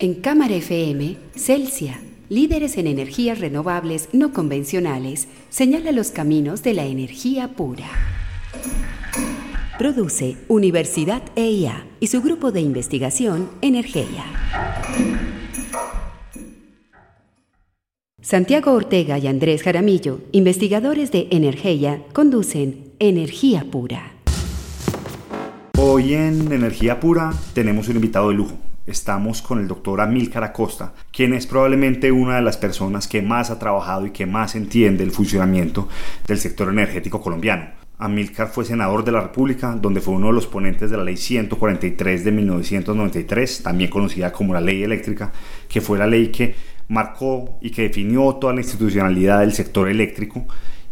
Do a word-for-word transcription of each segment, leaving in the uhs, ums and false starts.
En Cámara F M, Celsia, líderes en energías renovables no convencionales, señala los caminos de la energía pura. Produce Universidad E I A y su grupo de investigación Energía. Santiago Ortega y Andrés Jaramillo, investigadores de Energía, conducen Energía Pura. Hoy en Energía Pura tenemos un invitado de lujo. Estamos con el doctor Amilcar Acosta, quien es probablemente una de las personas que más ha trabajado y que más entiende el funcionamiento del sector energético colombiano. Amilcar fue senador de la República, donde fue uno de los ponentes de la Ley ciento cuarenta y tres de mil novecientos noventa y tres, también conocida como la Ley Eléctrica, que fue la ley que marcó y que definió toda la institucionalidad del sector eléctrico,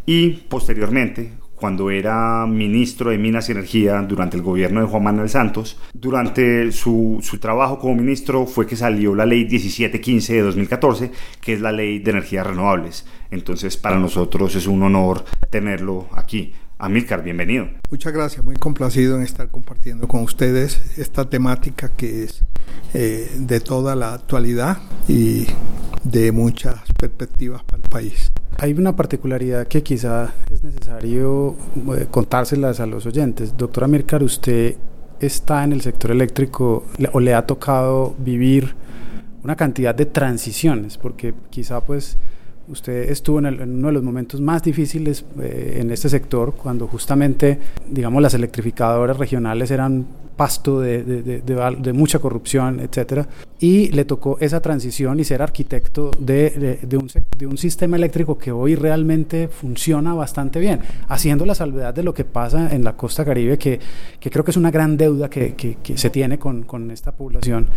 y posteriormente, cuando era ministro de Minas y Energía durante el gobierno de Juan Manuel Santos, durante su, su trabajo como ministro fue que salió la Ley diecisiete quince de dos mil catorce, que es la Ley de Energías Renovables. Entonces, para nosotros es un honor tenerlo aquí. Amilcar, bienvenido. Muchas gracias, muy complacido en estar compartiendo con ustedes esta temática que es eh, de toda la actualidad y de muchas perspectivas para el país. Hay una particularidad que quizá es necesario eh, contárselas a los oyentes. Doctor Amilcar, usted está en el sector eléctrico le, o le ha tocado vivir una cantidad de transiciones, porque quizá pues usted estuvo en, el, en uno de los momentos más difíciles eh, en este sector, cuando justamente, digamos, las electrificadoras regionales eran pasto de, de, de, de, de mucha corrupción, etcétera, y le tocó esa transición y ser arquitecto de, de, de, un, de un sistema eléctrico que hoy realmente funciona bastante bien, haciendo la salvedad de lo que pasa en la costa caribe, que, que creo que es una gran deuda que, que, que se tiene con, con esta población.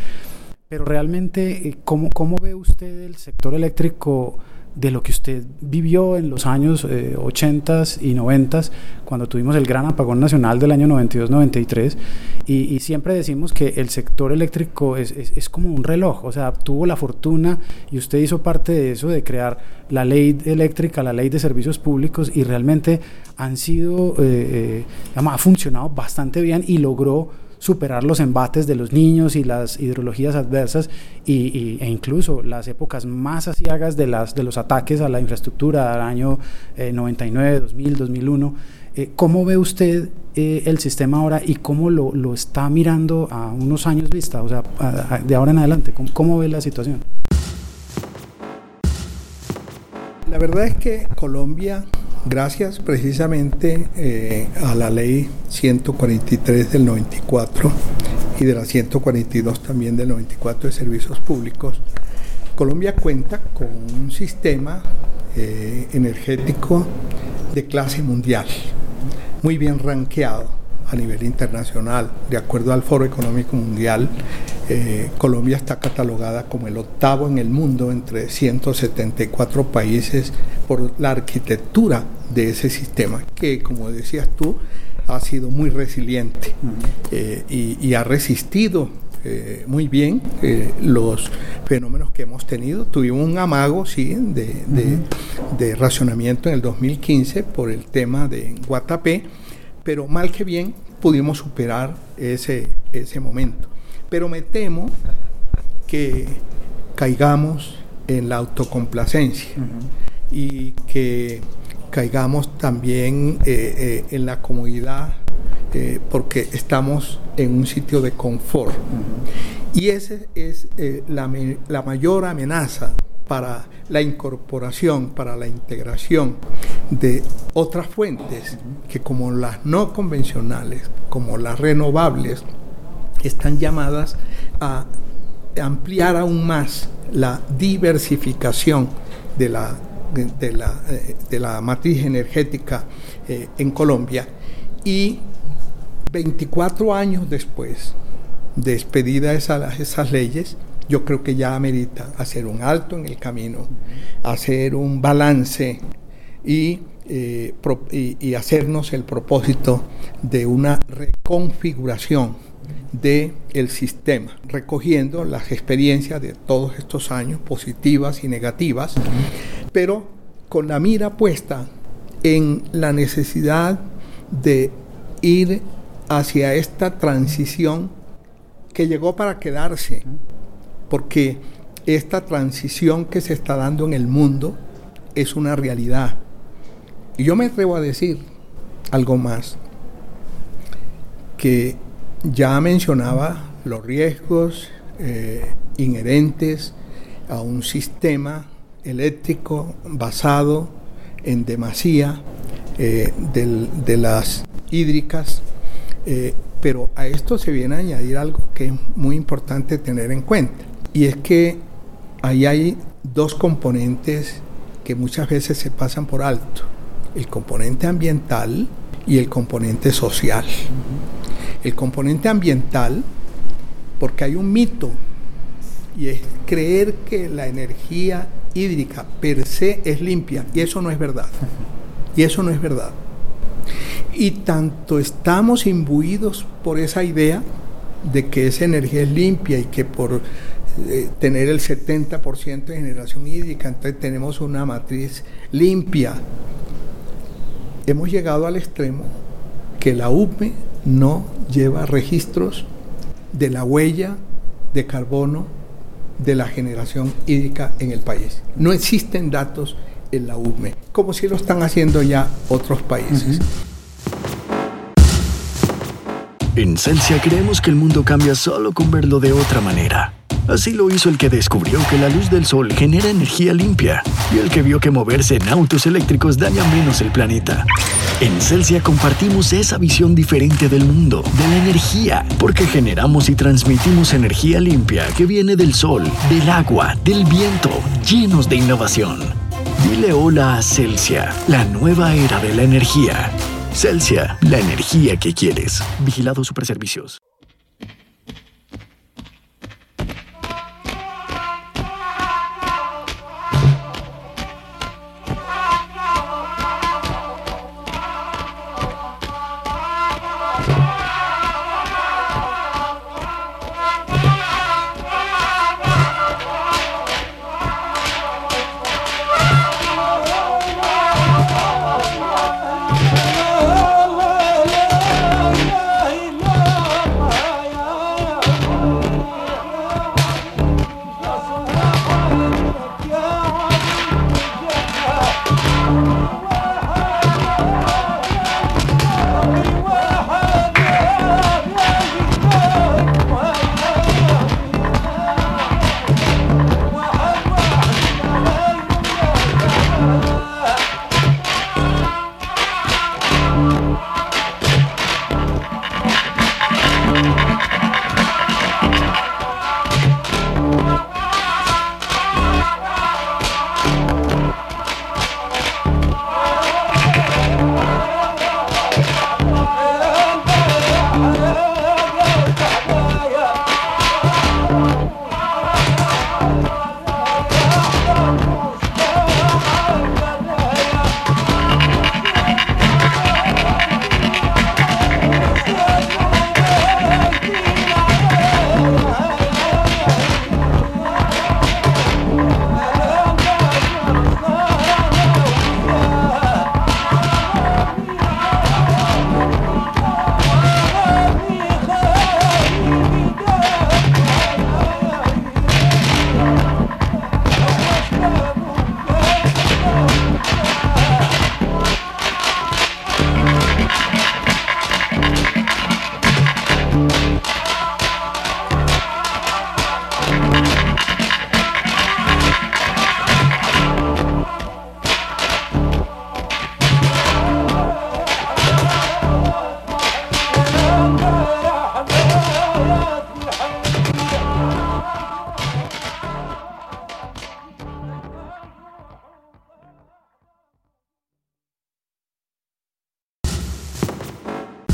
Pero realmente, ¿cómo, cómo ve usted el sector eléctrico de lo que usted vivió en los años eh, ochentas y noventas, cuando tuvimos el gran apagón nacional del año noventa y dos noventa y tres, y, y siempre decimos que el sector eléctrico es, es, es como un reloj? O sea, tuvo la fortuna y usted hizo parte de eso, de crear la Ley Eléctrica, la Ley de Servicios Públicos, y realmente han sido, eh, eh, digamos, ha funcionado bastante bien y logró superar los embates de los niños y las ideologías adversas y, y, e incluso las épocas más aciagas de, las, de los ataques a la infraestructura del año eh, noventa y nueve, dos mil, dos mil uno. Eh, ¿Cómo ve usted eh, el sistema ahora y cómo lo, lo está mirando a unos años vista? O sea, a, a, de ahora en adelante, ¿cómo, cómo ve la situación? La verdad es que Colombia, gracias precisamente eh, a la Ley ciento cuarenta y tres del noventa y cuatro y de la ciento cuarenta y dos también del noventa y cuatro de servicios públicos, Colombia cuenta con un sistema eh, energético de clase mundial, muy bien rankeado a nivel internacional. De acuerdo al Foro Económico Mundial, eh, Colombia está catalogada como el octavo en el mundo entre ciento setenta y cuatro países por la arquitectura de ese sistema, que, como decías tú, ha sido muy resiliente uh-huh. eh, y, y ha resistido eh, muy bien eh, los fenómenos que hemos tenido. Tuvimos un amago, sí, de, de, uh-huh. de racionamiento en el dos mil quince por el tema de Guatapé, pero mal que bien pudimos superar ese, ese momento. Pero me temo que caigamos en la autocomplacencia uh-huh. y que caigamos también eh, eh, en la comodidad eh, porque estamos en un sitio de confort. Uh-huh. Y esa es eh, la, la mayor amenaza para la incorporación, para la integración de otras fuentes que, como las no convencionales, como las renovables, están llamadas a ampliar aún más la diversificación de la, de la, de la matriz energética eh, en Colombia. Y veinticuatro años después de expedidas esas, esas leyes, yo creo que ya amerita hacer un alto en el camino, hacer un balance y, eh, pro, y, y hacernos el propósito de una reconfiguración del sistema, recogiendo las experiencias de todos estos años, positivas y negativas, uh-huh. pero con la mira puesta en la necesidad de ir hacia esta transición que llegó para quedarse, porque esta transición que se está dando en el mundo es una realidad. Y yo me atrevo a decir algo más, que ya mencionaba los riesgos eh, inherentes a un sistema eléctrico basado en demasía eh, del, de las hídricas, eh, pero a esto se viene a añadir algo que es muy importante tener en cuenta, y es que ahí hay dos componentes que muchas veces se pasan por alto: el componente ambiental y el componente social. El componente ambiental, porque hay un mito, y es creer que la energía hídrica per se es limpia, y eso no es verdad, y eso no es verdad. Y tanto estamos imbuidos por esa idea de que esa energía es limpia y que por eh, tener el setenta por ciento de generación hídrica, entonces tenemos una matriz limpia. Hemos llegado al extremo que la U M E no lleva registros de la huella de carbono de la generación hídrica en el país. No existen datos en la U M E, como si lo están haciendo ya otros países. Uh-huh. En Celsia creemos que el mundo cambia solo con verlo de otra manera. Así lo hizo el que descubrió que la luz del sol genera energía limpia y el que vio que moverse en autos eléctricos daña menos el planeta. En Celsia compartimos esa visión diferente del mundo, de la energía, porque generamos y transmitimos energía limpia que viene del sol, del agua, del viento, llenos de innovación. Dile hola a Celsia, la nueva era de la energía. Celsia, la energía que quieres. Vigilado Superservicios.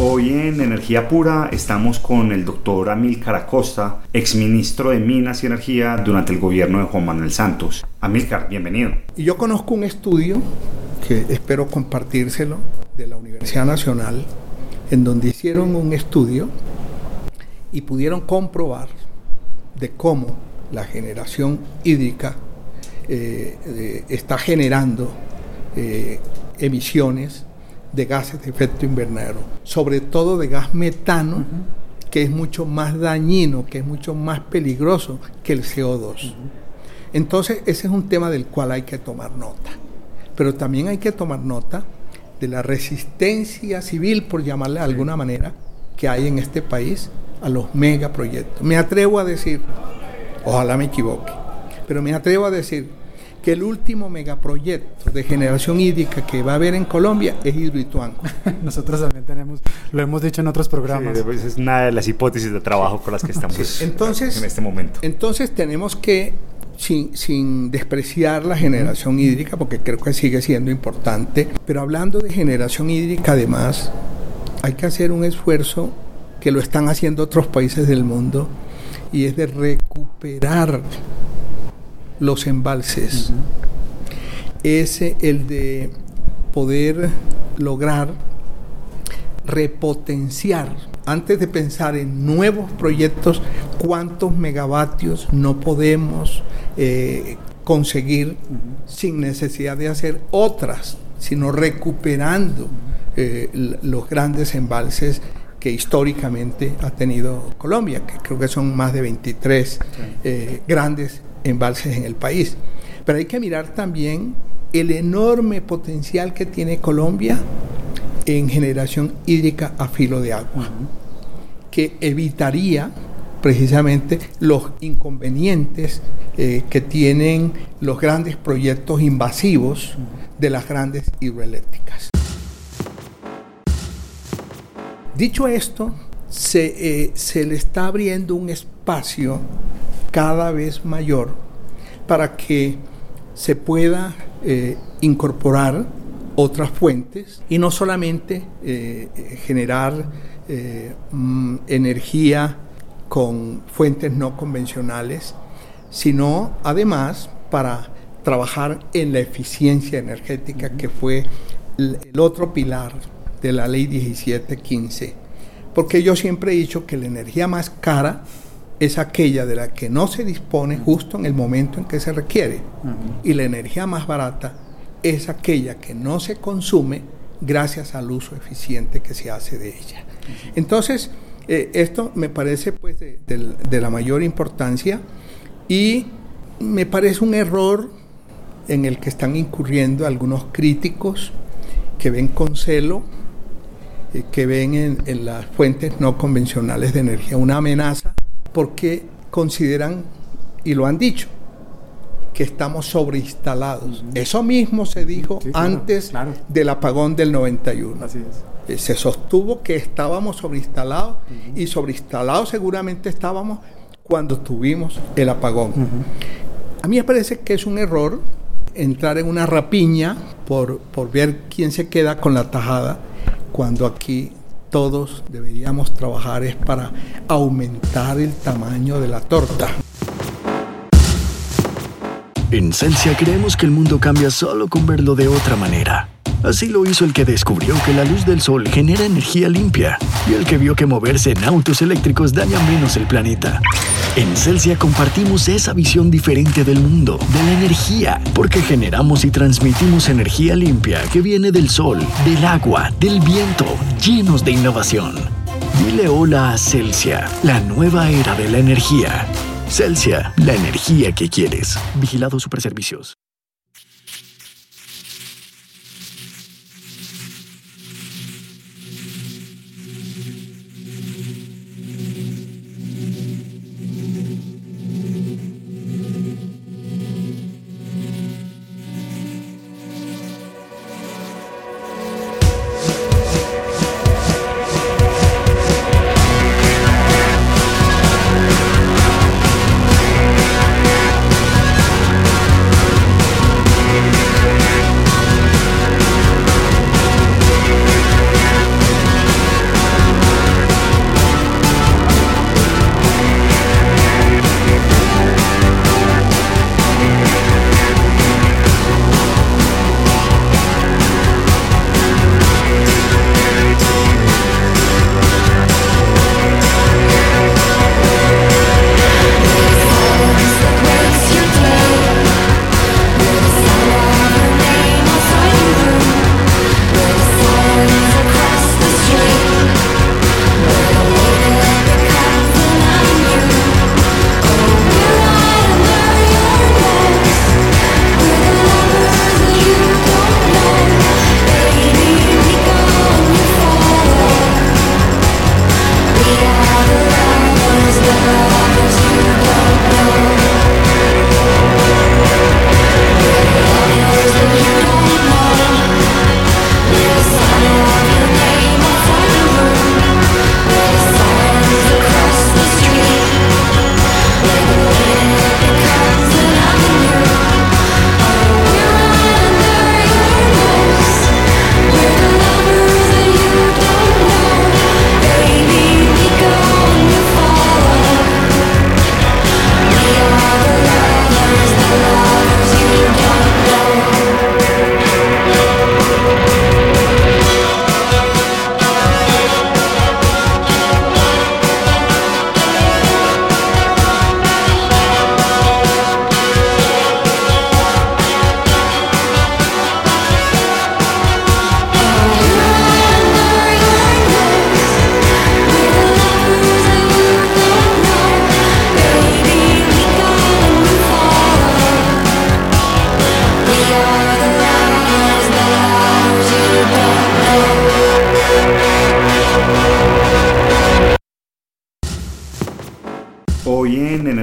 Hoy en Energía Pura estamos con el doctor Amilcar Acosta, exministro de Minas y Energía durante el gobierno de Juan Manuel Santos. Amilcar, bienvenido. Yo conozco un estudio, que espero compartírselo, de la Universidad Nacional, en donde hicieron un estudio y pudieron comprobar de cómo la generación hídrica eh, eh, está generando eh, emisiones de gases de efecto invernadero, sobre todo de gas metano, uh-huh. que es mucho más dañino, que es mucho más peligroso que el C O dos. Entonces, ese es un tema del cual hay que tomar nota. Pero también hay que tomar nota de la resistencia civil, por llamarle de alguna manera, que hay en este país a los megaproyectos. Me atrevo a decir, ojalá me equivoque, pero me atrevo a decir que el último megaproyecto de generación hídrica que va a haber en Colombia es Hidroituango. Nosotros también tenemos, lo hemos dicho en otros programas. Sí, pues es una de las hipótesis de trabajo con las que estamos sí. entonces, en este momento. Entonces tenemos que, sin, sin despreciar la generación hídrica, porque creo que sigue siendo importante, pero hablando de generación hídrica además, hay que hacer un esfuerzo que lo están haciendo otros países del mundo, y es de recuperar los embalses. Uh-huh. Es el de poder lograr repotenciar, antes de pensar en nuevos proyectos, cuántos megavatios no podemos eh, conseguir uh-huh. sin necesidad de hacer otras, sino recuperando eh, los grandes embalses que históricamente ha tenido Colombia, que creo que son más de veintitrés eh, grandes embalses en el país. Pero hay que mirar también el enorme potencial que tiene Colombia en generación hídrica a filo de agua, uh-huh. que evitaría precisamente los inconvenientes eh, que tienen los grandes proyectos invasivos de las grandes hidroeléctricas. Dicho esto, se, eh, se le está abriendo un espacio cada vez mayor para que se pueda eh, incorporar otras fuentes y no solamente eh, generar eh, mm, energía con fuentes no convencionales, sino además para trabajar en la eficiencia energética, que fue el, el otro pilar de la ley diecisiete quince, porque yo siempre he dicho que la energía más cara es aquella de la que no se dispone justo en el momento en que se requiere, uh-huh. y la energía más barata es aquella que no se consume gracias al uso eficiente que se hace de ella. Uh-huh. Entonces, eh, esto me parece pues de, de, de la mayor importancia, y me parece un error en el que están incurriendo algunos críticos que ven con celo que ven en, en las fuentes no convencionales de energía una amenaza, porque consideran, y lo han dicho, que estamos sobreinstalados. Uh-huh. Eso mismo se dijo sí, claro, antes claro. del apagón del noventa y uno. Así es. Se sostuvo que estábamos sobreinstalados, uh-huh. y sobreinstalados seguramente estábamos cuando tuvimos el apagón. Uh-huh. A mí me parece que es un error entrar en una rapiña por, por ver quién se queda con la tajada, cuando aquí todos deberíamos trabajar es para aumentar el tamaño de la torta. En Celsia creemos que el mundo cambia solo con verlo de otra manera. Así lo hizo el que descubrió que la luz del sol genera energía limpia y el que vio que moverse en autos eléctricos daña menos el planeta. En Celsia compartimos esa visión diferente del mundo, de la energía, porque generamos y transmitimos energía limpia que viene del sol, del agua, del viento, llenos de innovación. Dile hola a Celsia, la nueva era de la energía. Celsia, la energía que quieres. Vigilado Superservicios.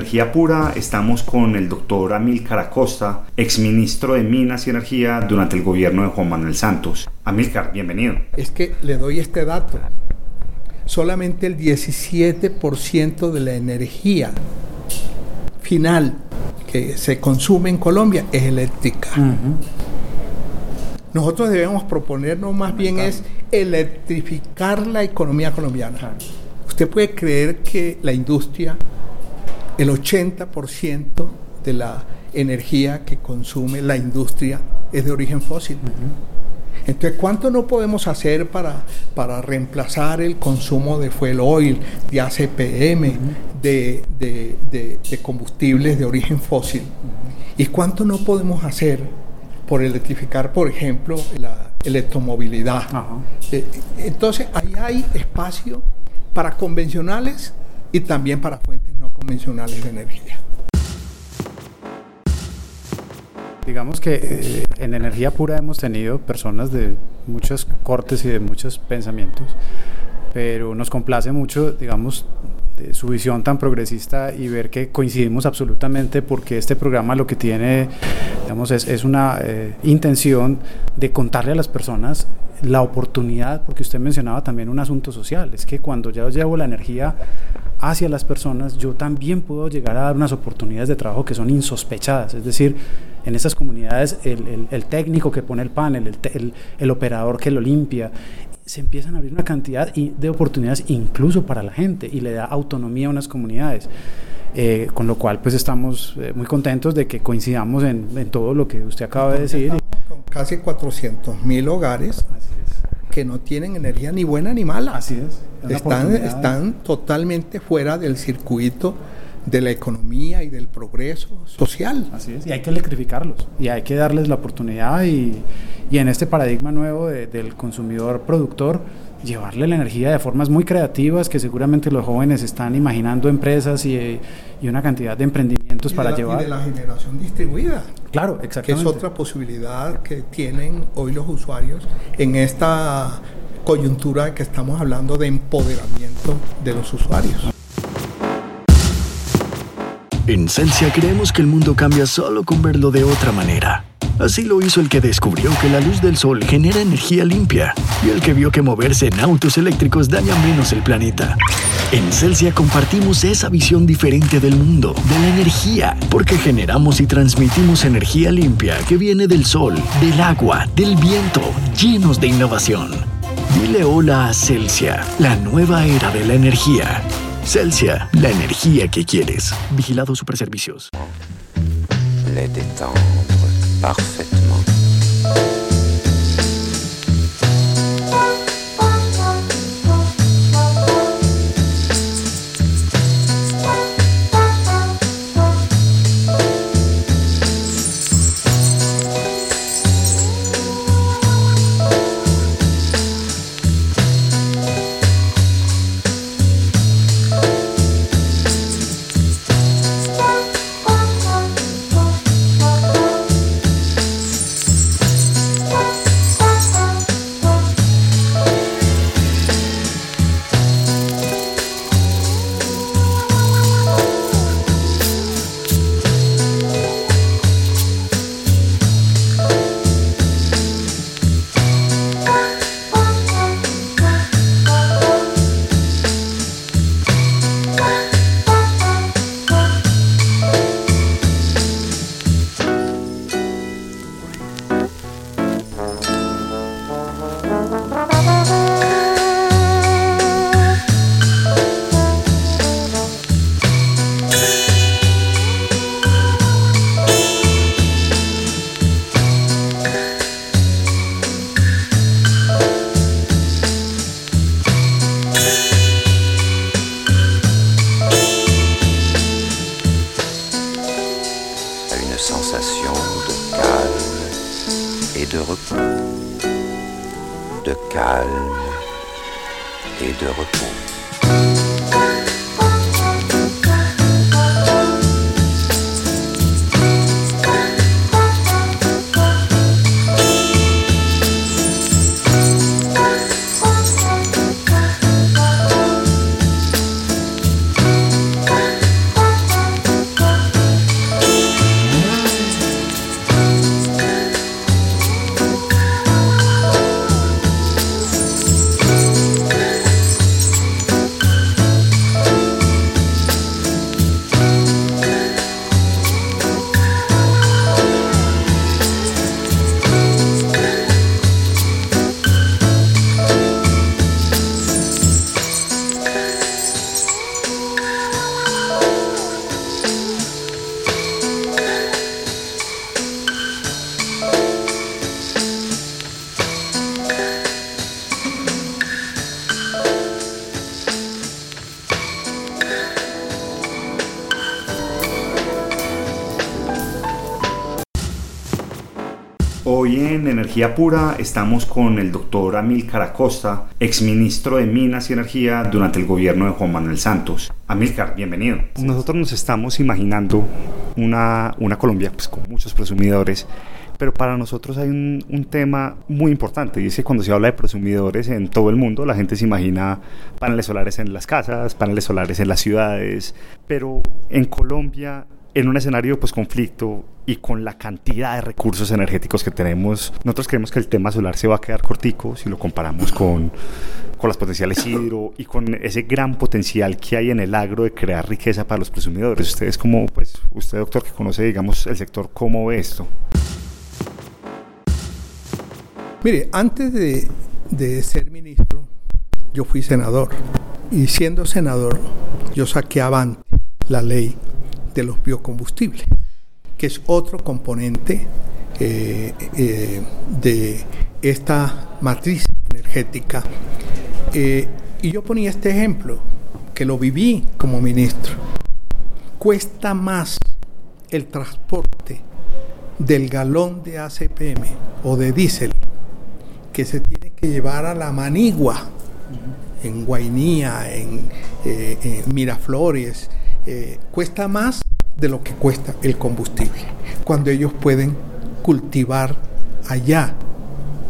Energía Pura estamos con el doctor Amilcar Acosta, exministro de Minas y Energía durante el gobierno de Juan Manuel Santos. Amilcar, bienvenido. Es que le doy este dato. Solamente el diecisiete por ciento de la energía final que se consume en Colombia es eléctrica. Uh-huh. Nosotros debemos proponernos más bien es electrificar la economía colombiana. Claro. Usted puede creer que la industria, el ochenta por ciento de la energía que consume la industria es de origen fósil. Uh-huh. Entonces, ¿cuánto no podemos hacer para, para reemplazar el consumo de fuel oil, de A C P M, uh-huh. de, de, de, de combustibles de origen fósil? Uh-huh. ¿Y cuánto no podemos hacer por electrificar, por ejemplo, la electromovilidad? Eh, entonces, ahí hay espacio para convencionales y también para fuentes no convencionales de energía. Digamos que eh, en Energía Pura hemos tenido personas de muchos cortes y de muchos pensamientos, pero nos complace mucho, digamos, de su visión tan progresista y ver que coincidimos absolutamente, porque este programa lo que tiene, digamos, es, es una eh, intención de contarle a las personas la oportunidad, porque usted mencionaba también un asunto social, es que cuando yo llevo la energía hacia las personas, yo también puedo llegar a dar unas oportunidades de trabajo que son insospechadas, es decir, en estas comunidades el, el, el técnico que pone el panel, el, el, el operador que lo limpia, se empiezan a abrir una cantidad de oportunidades incluso para la gente y le da autonomía a unas comunidades, eh, con lo cual pues estamos muy contentos de que coincidamos en, en todo lo que usted acaba de decir. Con casi cuatrocientos mil hogares que no tienen energía ni buena ni mala. Así es. es están, están totalmente fuera del circuito de la economía y del progreso social. Así es, y hay que electrificarlos, y hay que darles la oportunidad y, y en este paradigma nuevo de, del consumidor productor, llevarle la energía de formas muy creativas, que seguramente los jóvenes están imaginando empresas y, y una cantidad de emprendimientos y para de la, llevar. Y de la generación distribuida. Claro, exactamente. Que es otra posibilidad que tienen hoy los usuarios en esta coyuntura que estamos hablando de empoderamiento de los usuarios. En Celsia creemos que el mundo cambia solo con verlo de otra manera. Así lo hizo el que descubrió que la luz del sol genera energía limpia y el que vio que moverse en autos eléctricos daña menos el planeta. En Celsia compartimos esa visión diferente del mundo, de la energía, porque generamos y transmitimos energía limpia que viene del sol, del agua, del viento, llenos de innovación. Dile hola a Celsia, la nueva era de la energía. Celsia, la energía que quieres. Vigilado Superservicios. Le détendre parfaitement. Hoy en Energía Pura estamos con el doctor Amilcar Acosta, exministro de Minas y Energía durante el gobierno de Juan Manuel Santos. Amilcar, bienvenido. Nosotros nos estamos imaginando una, una Colombia pues, con muchos presumidores, pero para nosotros hay un, un tema muy importante, y es que cuando se habla de prosumidores en todo el mundo, la gente se imagina paneles solares en las casas, paneles solares en las ciudades, pero en Colombia, en un escenario pues conflicto y con la cantidad de recursos energéticos que tenemos, nosotros creemos que el tema solar se va a quedar cortico si lo comparamos con, con las potenciales hidro y con ese gran potencial que hay en el agro de crear riqueza para los prosumidores. Ustedes como, pues, usted doctor que conoce, digamos, el sector, ¿cómo ve esto? Mire, antes de, de ser ministro, yo fui senador, y siendo senador, yo saqué avante la ley de los biocombustibles, que es otro componente eh, eh, de esta matriz energética. Eh, y yo ponía este ejemplo, que lo viví como ministro. Cuesta más el transporte del galón de A C P M o de diésel que se tiene que llevar a la manigua en Guainía, en, eh, en Miraflores. Eh, cuesta más de lo que cuesta el combustible, cuando ellos pueden cultivar allá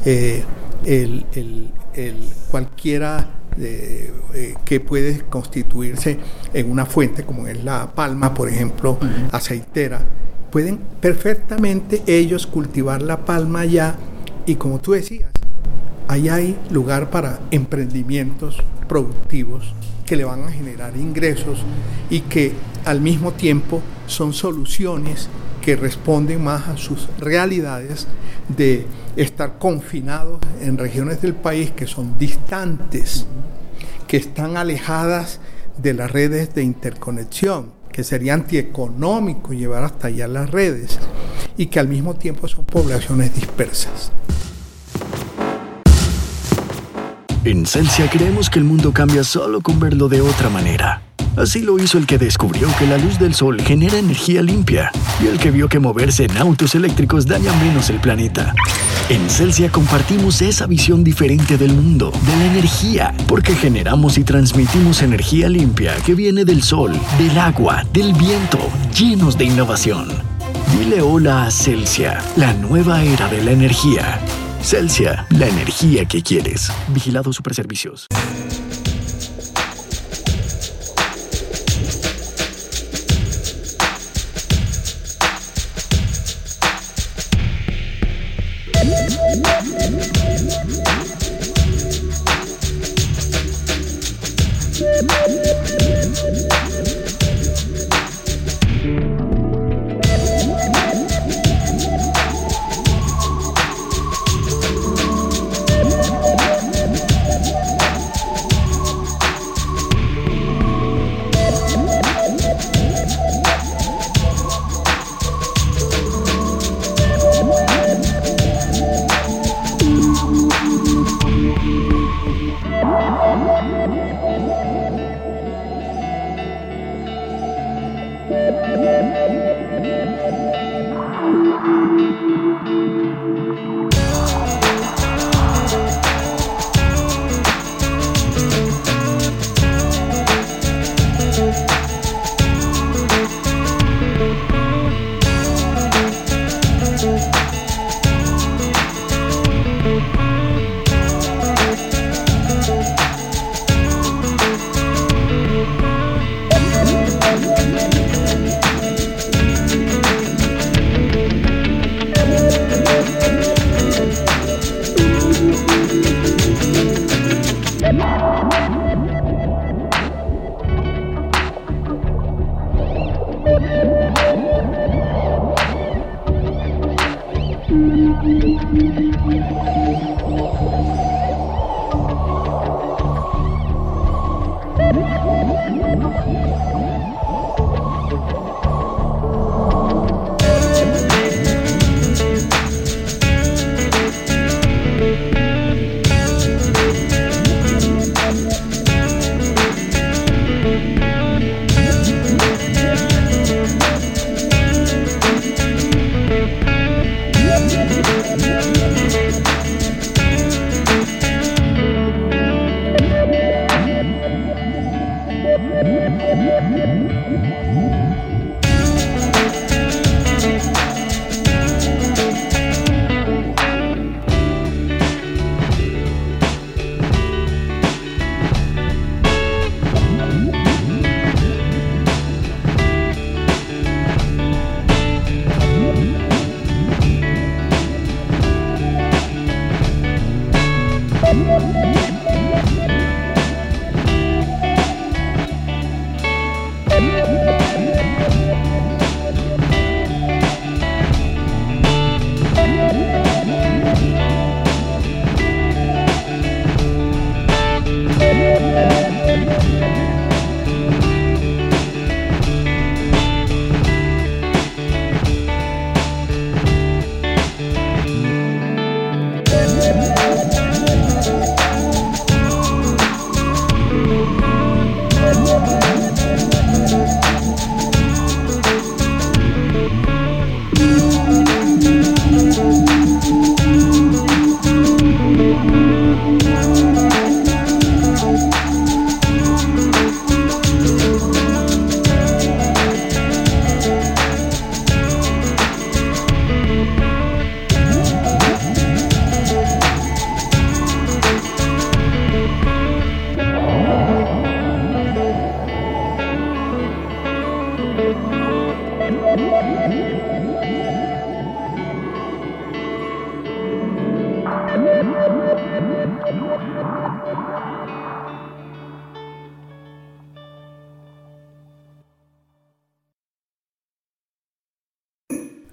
eh, el, el, el cualquiera eh, eh, que puede constituirse en una fuente, como es la palma, por ejemplo, uh-huh. aceitera. Pueden perfectamente ellos cultivar la palma allá, y como tú decías, allá hay lugar para emprendimientos productivos que le van a generar ingresos y que al mismo tiempo son soluciones que responden más a sus realidades de estar confinados en regiones del país que son distantes, que están alejadas de las redes de interconexión, que sería antieconómico llevar hasta allá las redes, y que al mismo tiempo son poblaciones dispersas. En Celsia creemos que el mundo cambia solo con verlo de otra manera. Así lo hizo el que descubrió que la luz del sol genera energía limpia, y el que vio que moverse en autos eléctricos daña menos el planeta. En Celsia compartimos esa visión diferente del mundo, de la energía, porque generamos y transmitimos energía limpia que viene del sol, del agua, del viento, llenos de innovación. Dile hola a Celsia, la nueva era de la energía. Celsia, la energía que quieres. Vigilado Superservicios. We'll be right back.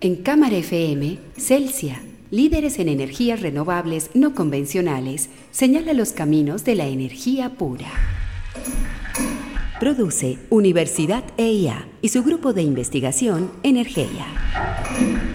En Cámara F M, Celsia, líderes en energías renovables no convencionales, señala los caminos de la energía pura. Produce Universidad E I A y su grupo de investigación Energía.